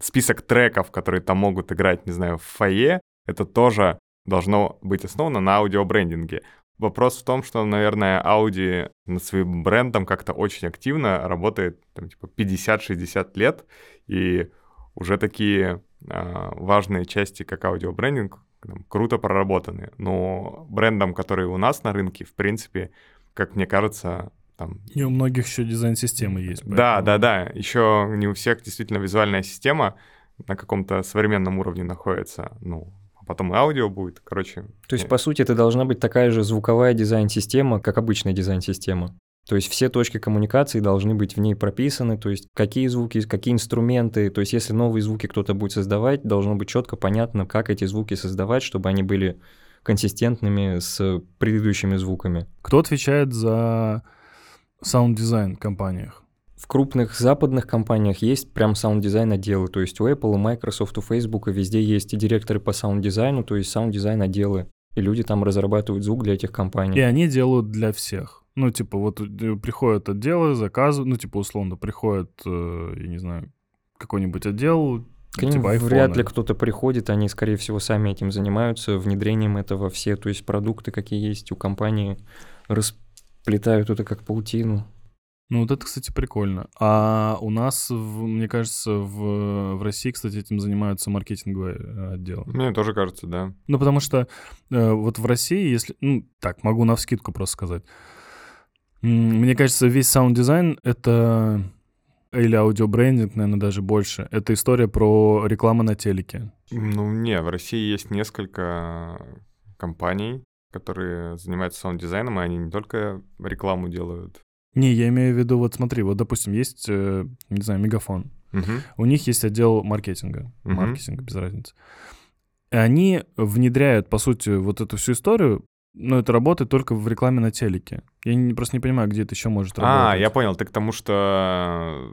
список треков, которые там могут играть, не знаю, в фойе, это тоже должно быть основано на аудиобрендинге. Вопрос в том, что, наверное, Audi над своим брендом как-то очень активно работает там, типа, пятьдесят-шестьдесят лет, и уже такие э, важные части, как аудиобрендинг, там, круто проработаны. Но брендом, который у нас на рынке, в принципе, как мне кажется... Там... И у многих еще дизайн-системы есть. Поэтому... Да, да, да. Еще не у всех действительно визуальная система на каком-то современном уровне находится, ну... Потом и аудио будет, короче. То есть, по сути, это должна быть такая же звуковая дизайн-система, как обычная дизайн-система. То есть все точки коммуникации должны быть в ней прописаны, то есть какие звуки, какие инструменты. То есть если новые звуки кто-то будет создавать, должно быть четко понятно, как эти звуки создавать, чтобы они были консистентными с предыдущими звуками. Кто отвечает за саунд-дизайн в компаниях? В крупных западных компаниях есть прям саунд-дизайн отделы, то есть у Apple, у Microsoft, у Facebook везде есть директоры по саунд-дизайну, то есть саунд-дизайн отделы. И люди там разрабатывают звук для этих компаний. И они делают для всех. Ну, типа, вот приходят отделы, заказывают, ну, типа, условно, приходит, я не знаю, какой-нибудь отдел, к ним типа iPhone, вряд ли кто-то приходит, они, скорее всего, сами этим занимаются, внедрением этого все, то есть продукты, какие есть у компании, расплетают это как паутину. Ну, вот это, кстати, прикольно. А у нас, в, мне кажется, в, в России, кстати, этим занимаются маркетинговые отделы. Мне тоже кажется, да. Ну, потому что э, вот в России, если... Ну, так, могу навскидку просто сказать. Мне кажется, весь саунд-дизайн — это... Или аудиобрендинг, наверное, даже больше. Это история про рекламу на телеке. Ну, не, в России есть несколько компаний, которые занимаются саунд-дизайном, и они не только рекламу делают. Не, я имею в виду, вот смотри, вот, допустим, есть, не знаю, Мегафон. Угу. У них есть отдел маркетинга. Угу. Маркетинга, без разницы. И они внедряют, по сути, вот эту всю историю, но это работает только в рекламе на телеке. Я не, просто не понимаю, где это еще может работать. А, я понял. Ты к тому, что...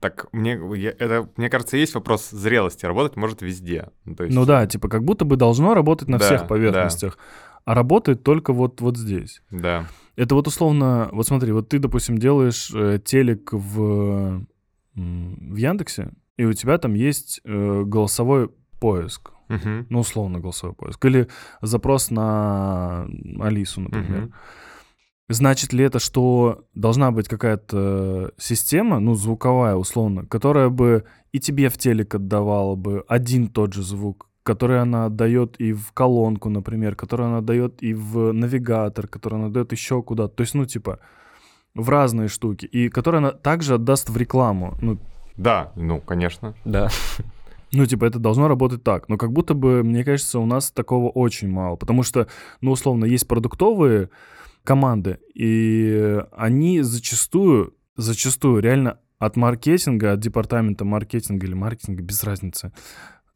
Так, мне, я, это, мне кажется, есть вопрос зрелости. Работать может везде. То есть... Ну да, типа как будто бы должно работать на да, всех поверхностях. Да. А работает только вот, вот здесь. Да. Это вот условно... Вот смотри, вот ты, допустим, делаешь э, телек в, в Яндексе, и у тебя там есть э, голосовой поиск. Uh-huh. Ну, условно, голосовой поиск. Или запрос на Алису, например. Uh-huh. Значит ли это, что должна быть какая-то система, ну, звуковая, условно, которая бы и тебе в телек отдавала бы один тот же звук, который она отдает и в колонку, например, который она отдает и в навигатор, который она отдает еще куда-то. То есть, ну, типа, в разные штуки. И который она также отдаст в рекламу. Ну, да, ну, конечно. Да. Ну, типа, это должно работать так. Но как будто бы, мне кажется, у нас такого очень мало. Потому что, ну, условно, есть продуктовые команды, и они зачастую, зачастую реально от маркетинга, от департамента маркетинга или маркетинга, без разницы,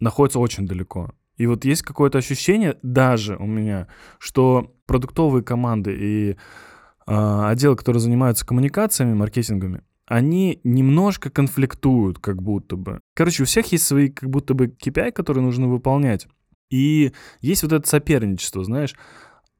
находятся очень далеко. И вот есть какое-то ощущение даже у меня, что продуктовые команды и э, отделы, которые занимаются коммуникациями, маркетингами, они немножко конфликтуют как будто бы. Короче, у всех есть свои как будто бы кей пи ай, которые нужно выполнять. И есть вот это соперничество, знаешь.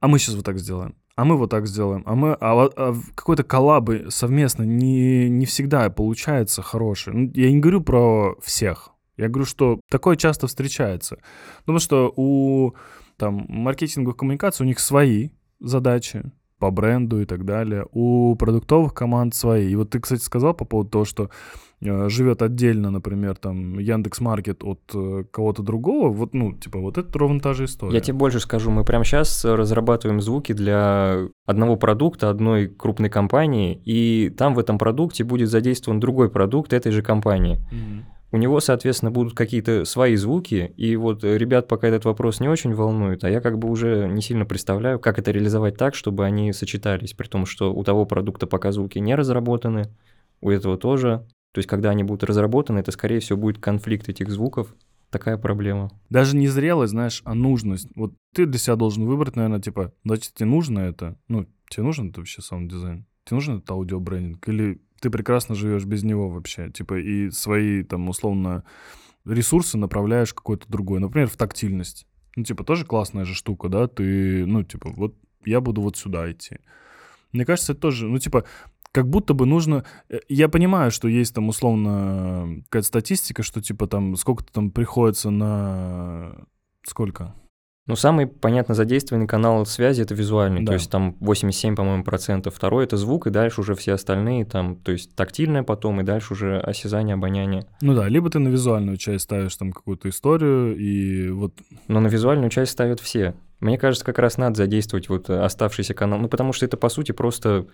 А мы сейчас вот так сделаем, а мы вот так сделаем, а мы... А, а какой-то коллабы совместно не, не всегда получается хороший. Ну, я не говорю про всех. Я говорю, что такое часто встречается. Потому что у там, маркетинговых коммуникаций у них свои задачи, по бренду и так далее. У продуктовых команд свои. И вот ты, кстати, сказал по поводу того, что э, живет отдельно, например, там Яндекс.Маркет от э, кого-то другого. Вот, ну, типа, вот это ровно та же история. Я тебе больше скажу. Мы прямо сейчас разрабатываем звуки для одного продукта, одной крупной компании, и там в этом продукте будет задействован другой продукт этой же компании. Mm-hmm. У него, соответственно, будут какие-то свои звуки, и вот ребят пока этот вопрос не очень волнует, а я как бы уже не сильно представляю, как это реализовать так, чтобы они сочетались, при том, что у того продукта пока звуки не разработаны, у этого тоже. То есть, когда они будут разработаны, это, скорее всего, будет конфликт этих звуков. Такая проблема. Даже не зрелость, знаешь, а нужность. Вот ты для себя должен выбрать, наверное, типа, значит, тебе нужно это? Ну, тебе нужен это вообще саунд-дизайн? Тебе нужен этот аудиобрендинг? Или... ты прекрасно живешь без него вообще, типа, и свои, там, условно, ресурсы направляешь в какой-то другой, например, в тактильность. Ну, типа, тоже классная же штука, да, ты, ну, типа, вот я буду вот сюда идти. Мне кажется, это тоже, ну, типа, как будто бы нужно... Я понимаю, что есть там, условно, какая-то статистика, что, типа, там, сколько-то там приходится на... Сколько? Ну, самый, понятно, задействованный канал связи — это визуальный, да. То есть там восемьдесят семь, по-моему, процентов. Второй — это звук, и дальше уже все остальные, там, то есть тактильное потом, и дальше уже осязание, обоняние. Ну да, либо ты на визуальную часть ставишь там какую-то историю, и вот... Но на визуальную часть ставят все. Мне кажется, как раз надо задействовать вот оставшийся канал, ну, потому что это, по сути, просто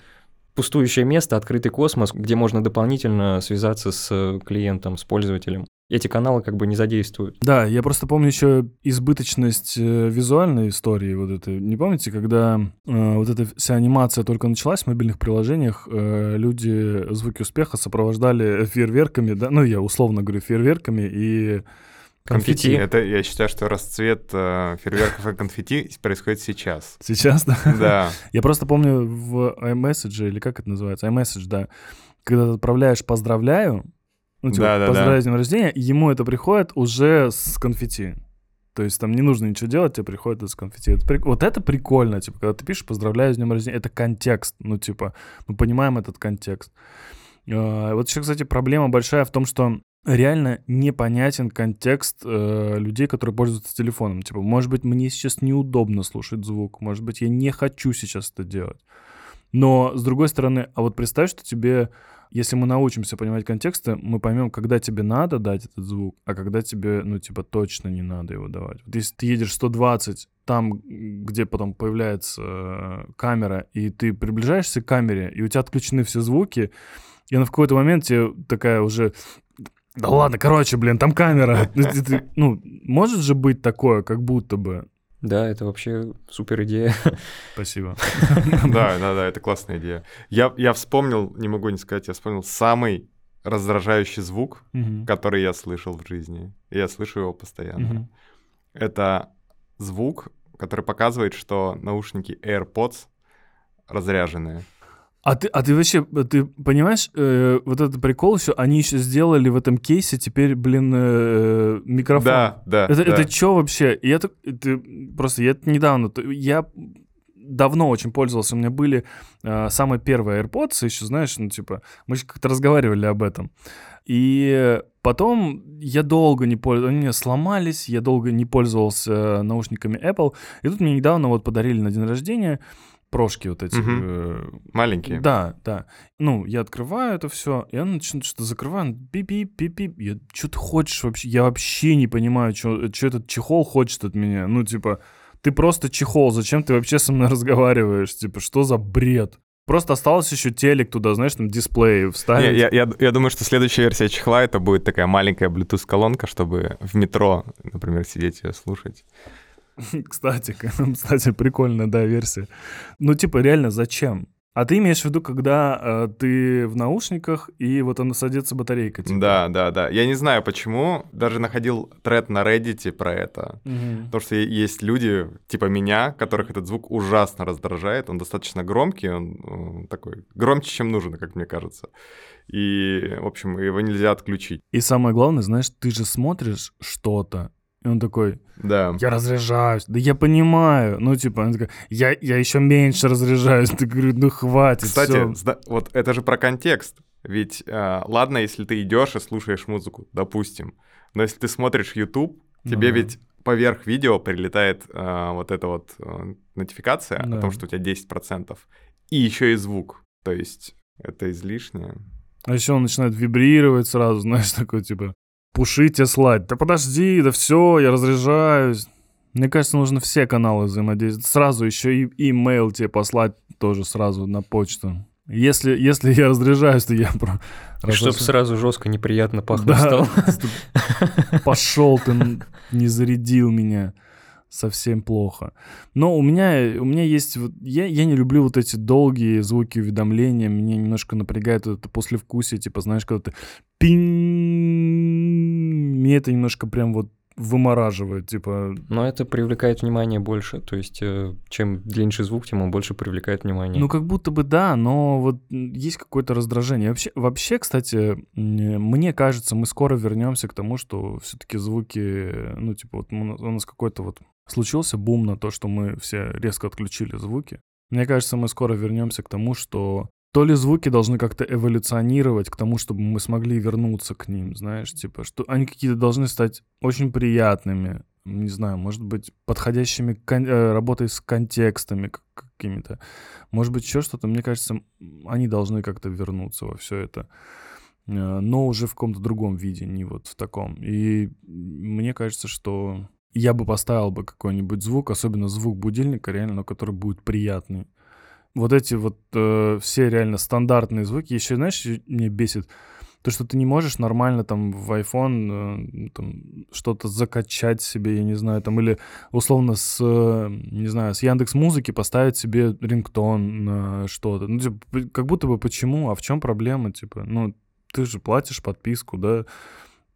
пустующее место, открытый космос, где можно дополнительно связаться с клиентом, с пользователем. Эти каналы как бы не задействуют. Да, я просто помню еще избыточность визуальной истории вот этой. Не помните, когда э, вот эта вся анимация только началась в мобильных приложениях, э, люди звуки успеха сопровождали фейерверками, да, ну я условно говорю фейерверками и конфетти. конфетти. Это, я считаю, что расцвет э, фейерверков и конфетти происходит сейчас. Сейчас, да? Да. Я просто помню в iMessage, или как это называется, iMessage, да, когда ты отправляешь «поздравляю», ну, типа, да, поздравить да, да. с днем рождения, ему это приходит уже с конфетти. То есть там не нужно ничего делать, тебе приходит из конфетти. Это прик... Вот это прикольно, типа, когда ты пишешь «Поздравляю с днем рождения», это контекст, ну, типа, мы понимаем этот контекст. Вот еще, кстати, проблема большая в том, что реально непонятен контекст э, людей, которые пользуются телефоном. Типа, может быть, мне сейчас неудобно слушать звук, может быть, я не хочу сейчас это делать. Но, с другой стороны, а вот представь, что тебе, если мы научимся понимать контексты, мы поймем, когда тебе надо дать этот звук, а когда тебе, ну, типа, точно не надо его давать. Вот если ты едешь сто двадцать, там, где потом появляется э, камера, и ты приближаешься к камере, и у тебя отключены все звуки, и на какой-то момент тебе такая уже... Да ладно, короче, блин, там камера. Ну, может же быть такое, как будто бы. Да, это вообще супер идея. Спасибо. Да, да, да, это классная идея. Я, я вспомнил, не могу не сказать, я вспомнил самый раздражающий звук, угу. который я слышал в жизни. Я слышу его постоянно. Угу. Это звук, который показывает, что наушники AirPods разряженные. А ты, а ты вообще, ты понимаешь, э, вот этот прикол еще, они еще сделали в этом кейсе теперь, блин, э, микрофон. Да, да. Это, да. это что вообще? Я так, это, просто я недавно, я давно очень пользовался, у меня были э, самые первые AirPods, еще, знаешь, ну типа, мы еще как-то разговаривали об этом. И потом я долго не пользовался, они сломались, я долго не пользовался наушниками Apple. И тут мне недавно вот подарили на день рождения прошки вот эти. Угу. Э- Маленькие. Да, да. Ну, я открываю это все, я начинаю что-то закрываю, пип-пип-пип-пип. Я, что ты хочешь вообще? Я вообще не понимаю, что этот чехол хочет от меня. Ну, типа, ты просто чехол, зачем ты вообще со мной разговариваешь? Типа, что за бред? Просто осталось еще телек туда, знаешь, там дисплей вставить. Не, я, я, я думаю, что следующая версия чехла — это будет такая маленькая Bluetooth-колонка, чтобы в метро, например, сидеть и слушать. Кстати, кстати, прикольная, да, версия. Ну, типа, реально, зачем? А ты имеешь в виду, когда э, ты в наушниках, и вот она садится батарейка? Типа? Да, да, да. Я не знаю, почему. Даже находил тред на Reddit про это. Угу. Потому что есть люди, типа меня, которых этот звук ужасно раздражает. Он достаточно громкий, он, он такой громче, чем нужно, как мне кажется. И, в общем, его нельзя отключить. И самое главное, знаешь, ты же смотришь что-то, и он такой, да. я разряжаюсь. Да я понимаю. Ну, типа, он такой, я, я еще меньше разряжаюсь. Ты говоришь, ну хватит. Кстати, всё. Вот это же про контекст. Ведь э, ладно, если ты идешь и слушаешь музыку, допустим. Но если ты смотришь YouTube, тебе ага. ведь поверх видео прилетает э, вот эта вот э, нотификация да. о том, что у тебя десять процентов. И еще и звук. То есть это излишнее. А еще он начинает вибрировать сразу, знаешь, такой типа... Пушите слайд. Да подожди, да все, я разряжаюсь. Мне кажется, нужно все каналы взаимодействовать. Сразу еще и имейл тебе послать тоже сразу на почту. Если, если я разряжаюсь, то я... Про... Разряж... Чтобы сразу жестко неприятно пахнуть стало. Пошел ты, не зарядил меня. Совсем плохо. Но у меня, у меня есть... Я, я не люблю вот эти долгие звуки уведомления. Меня немножко напрягает это послевкусие. Типа, знаешь, когда ты... Пинь! Мне это немножко прям вот вымораживает, типа... Но это привлекает внимание больше. То есть, чем длиннее звук, тем он больше привлекает внимание. Ну, как будто бы да, но вот есть какое-то раздражение. Вообще, вообще, кстати, мне кажется, мы скоро вернемся к тому, что все-таки звуки... Ну, типа, вот у нас какой-то вот... Случился бум на то, что мы все резко отключили звуки. Мне кажется, мы скоро вернемся к тому, что то ли звуки должны как-то эволюционировать к тому, чтобы мы смогли вернуться к ним, знаешь, типа, что они какие-то должны стать очень приятными, не знаю, может быть, подходящими к кон- работе с контекстами какими-то. Может быть, еще что-то. Мне кажется, они должны как-то вернуться во все это. Но уже в каком-то другом виде, не вот в таком. И мне кажется, что... Я бы поставил бы какой-нибудь звук, особенно звук будильника, реально, который будет приятный. Вот эти вот э, все реально стандартные звуки. Еще, знаешь, меня бесит то, что ты не можешь нормально там в iPhone э, там, что-то закачать себе, я не знаю, там, или условно с, э, не знаю, с Яндекс.Музыки поставить себе рингтон на что-то. Ну, типа, как будто бы почему, а в чем проблема, типа, ну, ты же платишь подписку, да,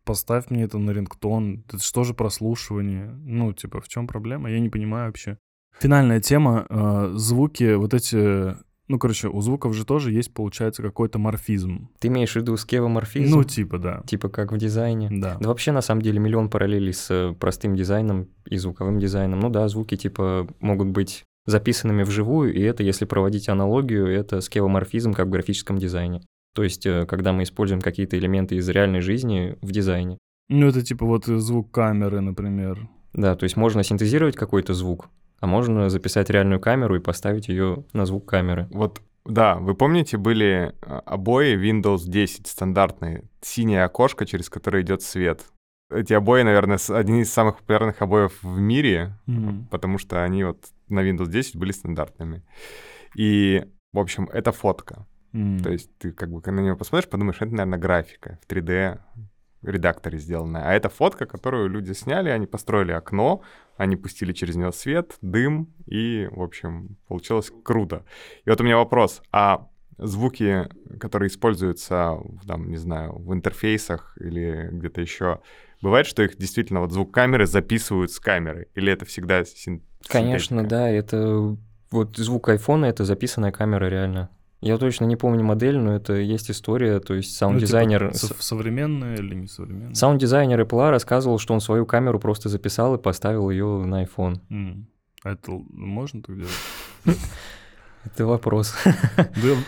поставь мне это на рингтон, это что же прослушивание? Ну, типа, в чем проблема? Я не понимаю вообще. Финальная тема, э, звуки, вот эти Ну, короче, у звуков же тоже есть, получается, какой-то морфизм. Ты имеешь в виду скевоморфизм? Ну, типа, да. Типа как в дизайне? Да. Да вообще, на самом деле, миллион параллелей с простым дизайном и звуковым дизайном. Ну да, звуки, типа, могут быть записанными вживую, и это, если проводить аналогию, это скевоморфизм как в графическом дизайне. То есть, когда мы используем какие-то элементы из реальной жизни в дизайне. Ну, это типа вот звук камеры, например. Да, то есть можно синтезировать какой-то звук, а можно записать реальную камеру и поставить ее на звук камеры. Вот, да, вы помните, были обои Windows десять стандартные, синее окошко, через которое идет свет. Эти обои, наверное, одни из самых популярных обоев в мире, mm-hmm. потому что они вот на Windows десять были стандартными. И, в общем, это фотка. Mm-hmm. То есть ты как бы на нее посмотришь, подумаешь, это, наверное, графика в три дэ редакторе сделанная. А это фотка, которую люди сняли, они построили окно, они пустили через нее свет, дым, и, в общем, получилось круто. И вот у меня вопрос, а звуки, которые используются, там, не знаю, в интерфейсах или где-то еще, бывает, что их действительно вот звук камеры записывают с камеры? Или это всегда син- Конечно, синтетика? Да, это вот звук айфона, это записанная камера реально. Я точно не помню модель, но это есть история, то есть саунд-дизайнер... Ну, типа, современная или не современная? Саунд-дизайнер Apple рассказывал, что он свою камеру просто записал и поставил ее на iPhone. Mm. Это можно так делать? Это вопрос.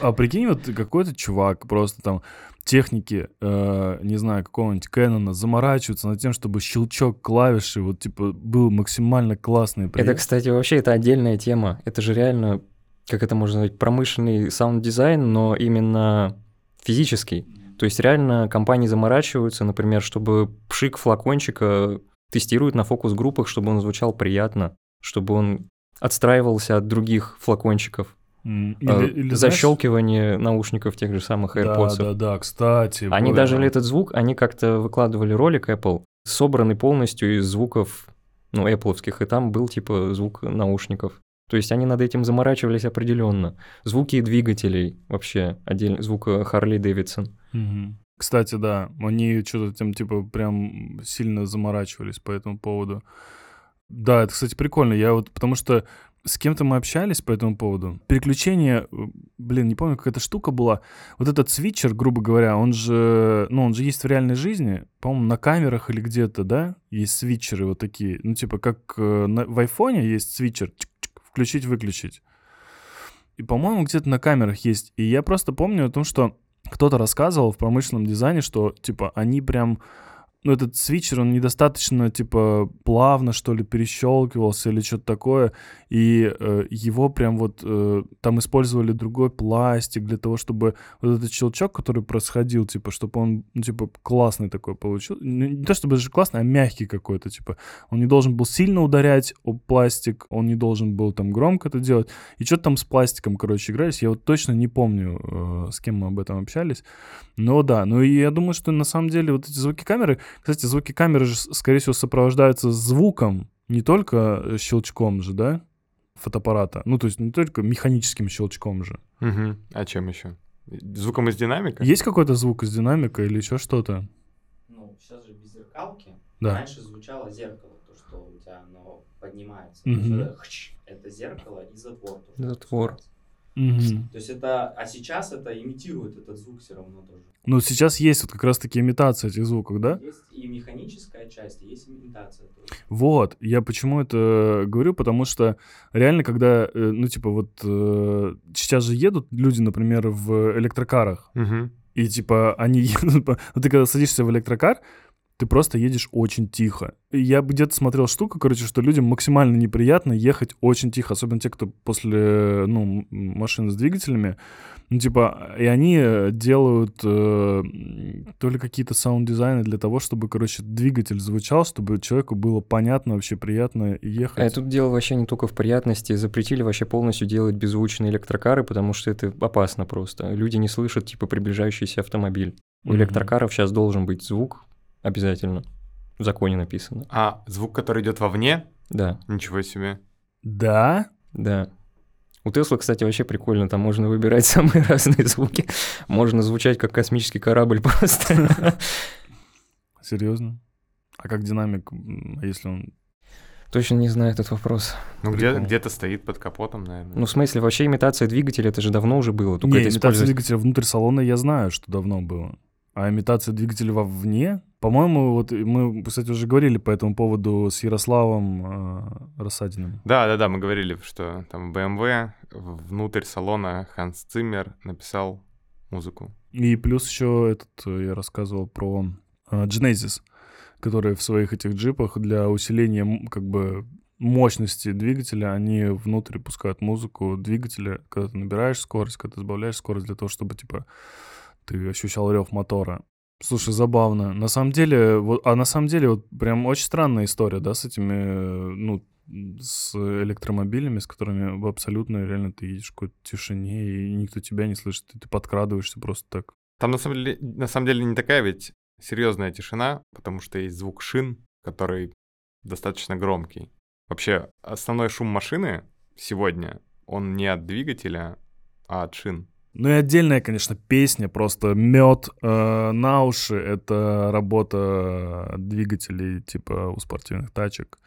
А прикинь, вот какой-то чувак просто там... техники, э, не знаю, какого-нибудь Кэнона заморачиваются над тем, чтобы щелчок клавиши вот типа был максимально классный. Приятный. Это, кстати, вообще это отдельная тема. Это же реально... как это можно назвать, промышленный саунд-дизайн, но именно физический. То есть реально компании заморачиваются, например, чтобы пшик флакончика тестируют на фокус-группах, чтобы он звучал приятно, чтобы он отстраивался от других флакончиков. Или, или, защелкивание, знаешь, наушников тех же самых AirPods. Да, да, да, кстати. Они более... даже этот звук, они как-то выкладывали ролик Apple, собранный полностью из звуков, ну, Apple-овских, и там был типа звук наушников. То есть они над этим заморачивались определенно. Звуки двигателей вообще, отдельно, звук Харли Дэвидсон. Угу. Кстати, да, они что-то там типа прям сильно заморачивались по этому поводу. Да, это, кстати, прикольно. Я вот, потому что с кем-то мы общались по этому поводу. Переключение, блин, не помню, какая-то штука была. Вот этот свитчер, грубо говоря, он же, ну, он же есть в реальной жизни. По-моему, на камерах или где-то, да, есть свитчеры вот такие. Ну, типа, как на, в айфоне есть свитчер, включить-выключить. И, по-моему, где-то на камерах есть. И я просто помню о том, что кто-то рассказывал в промышленном дизайне, что, типа, они прям... Ну, этот свитчер, он недостаточно, типа, плавно, что ли, перещелкивался или что-то такое. И э, его прям вот... Э, там использовали другой пластик для того, чтобы вот этот щелчок, который происходил, типа, чтобы он, ну, типа, классный такой получил. Не то чтобы же классный, а мягкий какой-то, типа. Он не должен был сильно ударять об пластик, он не должен был там громко это делать. И что-то там с пластиком, короче, игрались. Я вот точно не помню, э, с кем мы об этом общались. Но да, ну и я думаю, что на самом деле вот эти звуки камеры... Кстати, звуки камеры же, скорее всего, сопровождаются звуком, не только щелчком же, да, фотоаппарата. Ну, то есть не только механическим щелчком же. Угу. А чем еще? Звуком из динамика? Есть какой-то звук из динамика или еще что-то? Ну, сейчас же без зеркалки. Да. Раньше звучало зеркало, то, что у тебя оно поднимается. Угу. Это зеркало и затвор. Затвор. Mm-hmm. То есть это, а сейчас это имитирует этот звук все равно тоже. Ну, сейчас есть вот как раз-таки имитация этих звуков, да? Есть и механическая часть, и есть имитация. Вот, я почему это говорю, потому что реально, когда, ну, типа, вот сейчас же едут люди, например, в электрокарах, mm-hmm. и, типа, они едут, ну, ты когда садишься в электрокар, ты просто едешь очень тихо. Я где-то смотрел штуку, короче, что людям максимально неприятно ехать очень тихо, особенно те, кто после, ну, машин с двигателями, ну, типа, и они делают э, то ли какие-то саунд-дизайны для того, чтобы, короче, двигатель звучал, чтобы человеку было понятно, вообще приятно ехать. А тут дело вообще не только в приятности. Запретили вообще полностью делать беззвучные электрокары, потому что это опасно просто. Люди не слышат, типа, приближающийся автомобиль. У mm-hmm. электрокаров сейчас должен быть звук, обязательно. В законе написано. А звук, который идет вовне? Да. Ничего себе. Да? Да. У Tesla, кстати, вообще прикольно. Там можно выбирать самые разные звуки. Можно звучать как космический корабль просто. Серьезно? А как динамик, если он... Точно не знаю этот вопрос. Ну, где, где-то стоит под капотом, наверное. Ну, в смысле, вообще имитация двигателя, это же давно уже было. Только не, это имитация использовать... двигателя внутрь салона я знаю, что давно было. А имитация двигателя вовне, по-моему, вот мы, кстати, уже говорили по этому поводу с Ярославом э, Рассадиным. Да-да-да, мы говорили, что там бэ эм вэ внутрь салона Ханс Циммер написал музыку. И плюс еще этот, я рассказывал про э, Genesis, которые в своих этих джипах для усиления как бы мощности двигателя, они внутрь пускают музыку двигателя, когда ты набираешь скорость, когда ты сбавляешь скорость для того, чтобы типа ты ощущал рев мотора. Слушай, забавно. На самом деле, вот, а на самом деле вот прям очень странная история, да, с этими, ну, с электромобилями, с которыми абсолютно реально ты едешь в какой-то тишине, и никто тебя не слышит, и ты подкрадываешься просто так. Там на самом деле, на самом деле не такая ведь серьезная тишина, потому что есть звук шин, который достаточно громкий. Вообще, основной шум машины сегодня, он не от двигателя, а от шин. Ну и отдельная, конечно, песня, просто мед э, на уши, это работа двигателей типа у спортивных тачек,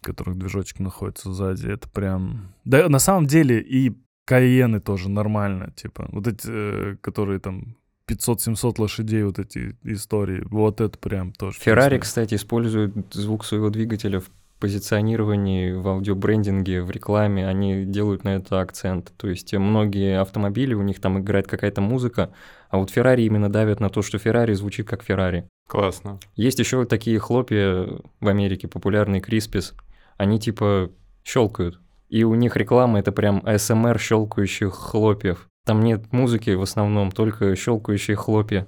в которых движочек находится сзади, это прям... Да, на самом деле и Кайены тоже нормально, типа, вот эти, э, которые там... пятьсот-семьсот лошадей, вот эти истории. Вот это прям тоже. Феррари, кстати, использует звук своего двигателя в позиционировании, в аудиобрендинге, в рекламе. Они делают на это акцент. То есть многие автомобили, у них там играет какая-то музыка, а вот Феррари именно давят на то, что Феррари звучит как Феррари. Классно. Есть еще такие хлопья в Америке, популярные Криспис. Они типа щелкают. И у них реклама — это прям эй эс эм ар щелкающих хлопьев. Там нет музыки в основном, только щелкающие хлопья.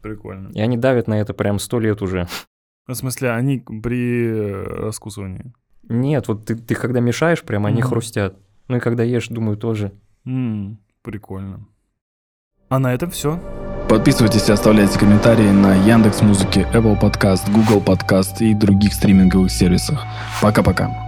Прикольно. И они давят на это прям сто лет уже. В смысле, они при раскусывании? Нет, вот ты, ты когда мешаешь, прям они хрустят. Ну и когда ешь, думаю, тоже. Прикольно. А на этом все. Подписывайтесь и оставляйте комментарии на Яндекс.Музыке, Apple Podcast, Google Podcast и других стриминговых сервисах. Пока-пока.